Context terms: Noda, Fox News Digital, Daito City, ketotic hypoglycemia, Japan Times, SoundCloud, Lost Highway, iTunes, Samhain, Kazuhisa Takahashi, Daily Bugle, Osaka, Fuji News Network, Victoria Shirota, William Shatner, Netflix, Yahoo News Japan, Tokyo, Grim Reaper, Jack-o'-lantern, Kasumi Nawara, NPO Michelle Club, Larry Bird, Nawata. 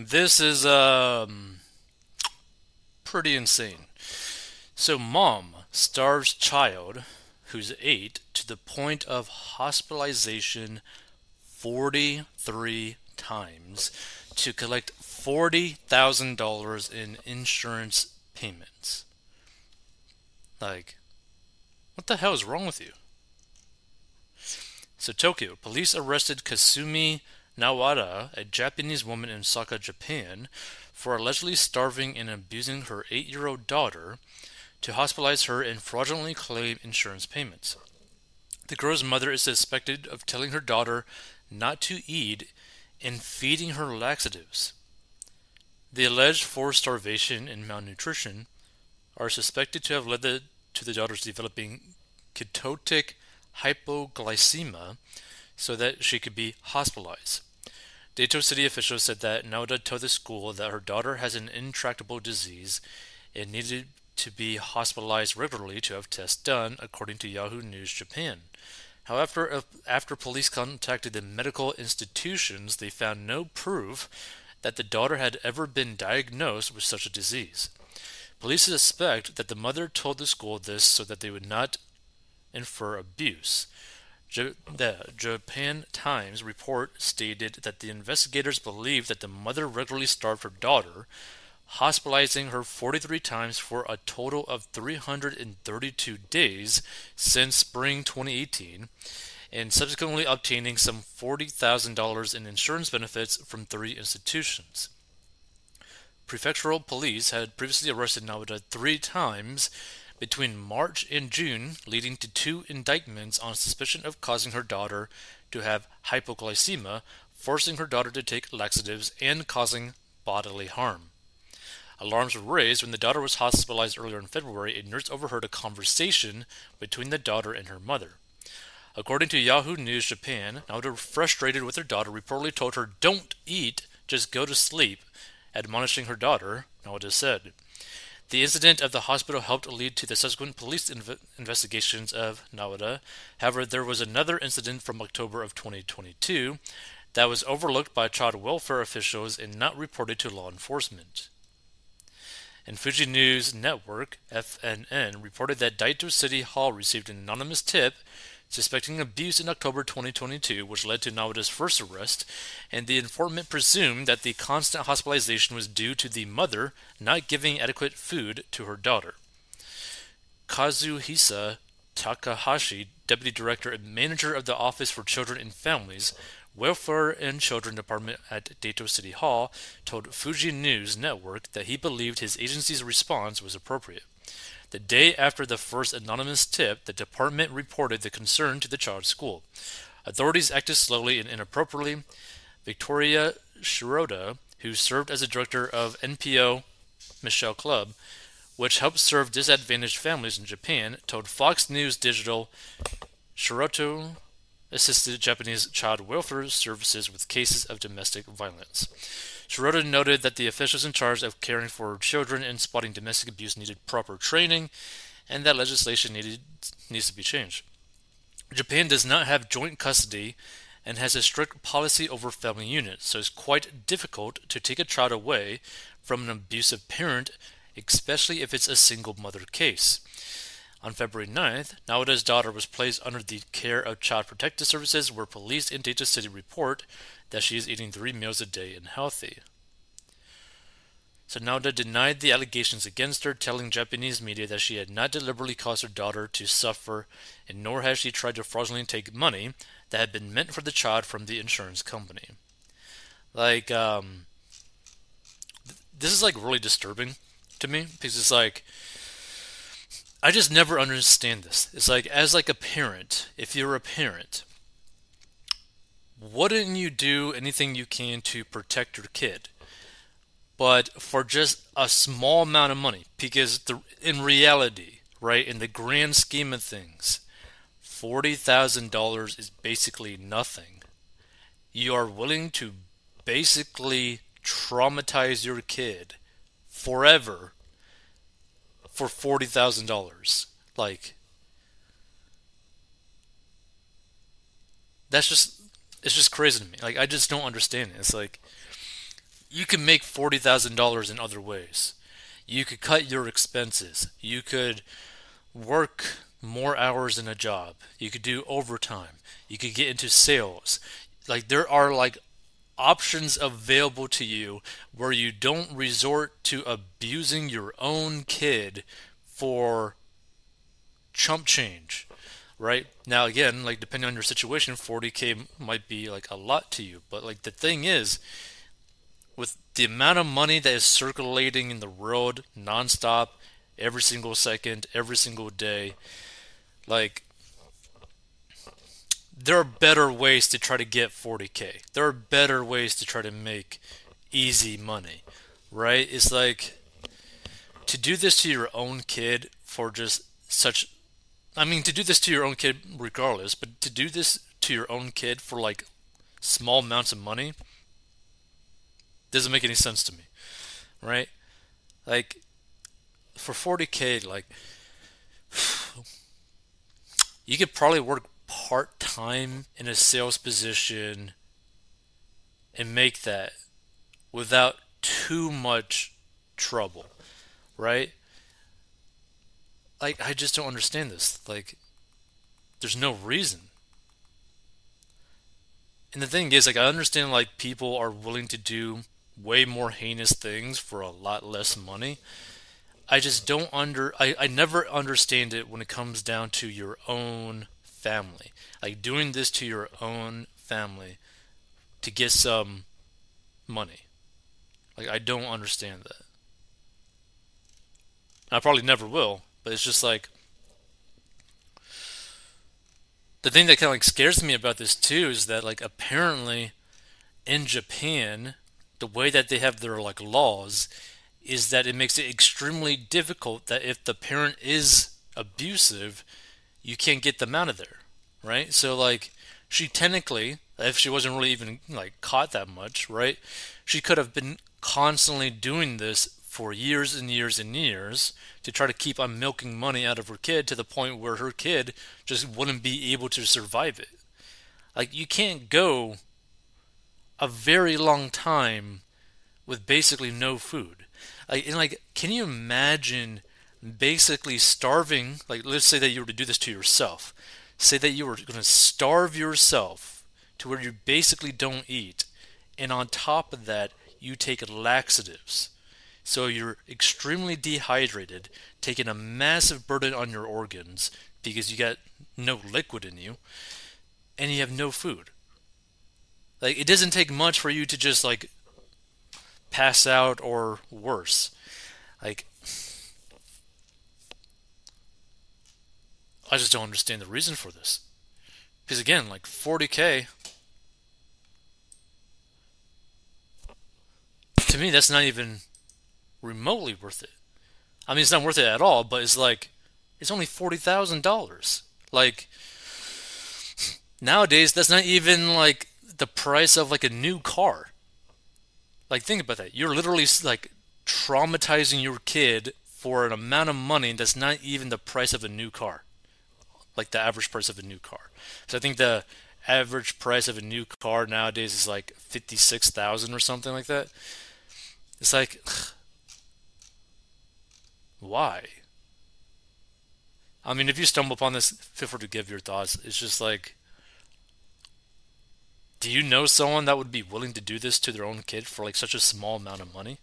This is pretty insane. So mom starves child who's 8 to the point of hospitalization 43 times to collect $40,000 in insurance payments. Like, what the hell is wrong with you? So Tokyo, police arrested Kasumi Nawara, a Japanese woman in Osaka, Japan, for allegedly starving and abusing her 8-year-old daughter to hospitalize her and fraudulently claim insurance payments. The girl's mother is suspected of telling her daughter not to eat and feeding her laxatives. The alleged forced starvation and malnutrition are suspected to have led to the daughter's developing ketotic hypoglycemia so that she could be hospitalized. Daito City officials said that Noda told the school that her daughter has an intractable disease and needed to be hospitalized regularly to have tests done, according to Yahoo News Japan. However, after police contacted the medical institutions, they found no proof that the daughter had ever been diagnosed with such a disease. Police suspect that the mother told the school this so that they would not infer abuse. The Japan Times report stated that the investigators believe that the mother regularly starved her daughter, hospitalizing her 43 times for a total of 332 days since spring 2018, and subsequently obtaining some $40,000 in insurance benefits from 3 institutions. Prefectural police had previously arrested Nawata 3 times between March and June, leading to 2 indictments on suspicion of causing her daughter to have hypoglycemia, forcing her daughter to take laxatives, and causing bodily harm. Alarms were raised when the daughter was hospitalized earlier in February. A nurse overheard a conversation between the daughter and her mother. According to Yahoo News Japan, Nawata, frustrated with her daughter, reportedly told her, "Don't eat, just go to sleep," admonishing her daughter, Nawata said. The incident of the hospital helped lead to the subsequent police investigations of Nawata. However, there was another incident from October of 2022 that was overlooked by child welfare officials and not reported to law enforcement. And Fuji News Network, FNN, reported that Daito City Hall received an anonymous tip suspecting abuse in October 2022, which led to Nawata's first arrest, and the informant presumed that the constant hospitalization was due to the mother not giving adequate food to her daughter. Kazuhisa Takahashi, Deputy Director and Manager of the Office for Children and Families, Welfare and Children Department at Daito City Hall, told Fuji News Network that he believed his agency's response was appropriate. The day after the first anonymous tip, the department reported the concern to the child's school. Authorities acted slowly and inappropriately. Victoria Shirota, who served as a director of NPO Michelle Club, which helps serve disadvantaged families in Japan, told Fox News Digital, Shiroto assisted Japanese child welfare services with cases of domestic violence. Shiroda noted that the officials in charge of caring for children and spotting domestic abuse needed proper training, and that legislation needs to be changed. Japan does not have joint custody and has a strict policy over family units, so it's quite difficult to take a child away from an abusive parent, especially if it's a single mother case. On February 9th, Nawata's daughter was placed under the care of Child Protective Services, where police in Daito City report that she is eating 3 meals a day and healthy. So Nawata denied the allegations against her, telling Japanese media that she had not deliberately caused her daughter to suffer, and nor has she tried to fraudulently take money that had been meant for the child from the insurance company. Like, this is, really disturbing to me, because it's I just never understand this. It's as a parent, if you're a parent, wouldn't you do anything you can to protect your kid? But for just a small amount of money, because in reality, right, in the grand scheme of things, $40,000 is basically nothing. You are willing to basically traumatize your kid forever for $40,000. That's just, it's just crazy to me. I just don't understand it. you can make $40,000 in other ways. You could cut your expenses. You could work more hours in a job. You could do overtime. You could get into sales. Like, there are like options available to you where you don't resort to abusing your own kid for chump change, right? Now, again, like, depending on your situation, 40K might be like a lot to you. But like, the thing is, with the amount of money that is circulating in the world nonstop, every single second, every single day, like, there are better ways to try to get 40K. There are better ways to try to make easy money, right? It's like, to do this to your own kid for just such, I mean, to do this to your own kid regardless, but to do this to your own kid for like small amounts of money doesn't make any sense to me, right? Like, for 40K, like, you could probably work part-time in a sales position and make that without too much trouble, right? Like, I just don't understand this. Like, there's no reason. And the thing is, like, I understand, like, people are willing to do way more heinous things for a lot less money. I just don't I never understand it when it comes down to your own family. Like, doing this to your own family to get some money. Like, I don't understand that. I probably never will, but it's just like, the thing that kind of like scares me about this too is that, like, apparently in Japan, the way that they have their like laws is that it makes it extremely difficult that if the parent is abusive, you can't get them out of there, right? So like, she technically, if she wasn't really even like caught that much, right, she could have been constantly doing this for years and years and years to try to keep on milking money out of her kid to the point where her kid just wouldn't be able to survive it. Like, you can't go a very long time with basically no food. Like, and like, can you imagine basically starving? Like, let's say that you were to do this to yourself. Say that you were going to starve yourself to where you basically don't eat, and on top of that, you take laxatives. So you're extremely dehydrated, taking a massive burden on your organs because you got no liquid in you, and you have no food. Like, it doesn't take much for you to just like pass out or worse. Like, I just don't understand the reason for this. Because again, like, 40K, to me, that's not even remotely worth it. I mean, it's not worth it at all, but it's like, it's only $40,000. Like, nowadays, that's not even like the price of like a new car. Like, think about that. You're literally like traumatizing your kid for an amount of money that's not even the price of a new car. Like, the average price of a new car. So I think the average price of a new car nowadays is like $56,000 or something like that. It's like, why? I mean, if you stumble upon this, feel free to give your thoughts. It's just like, do you know someone that would be willing to do this to their own kid for like such a small amount of money?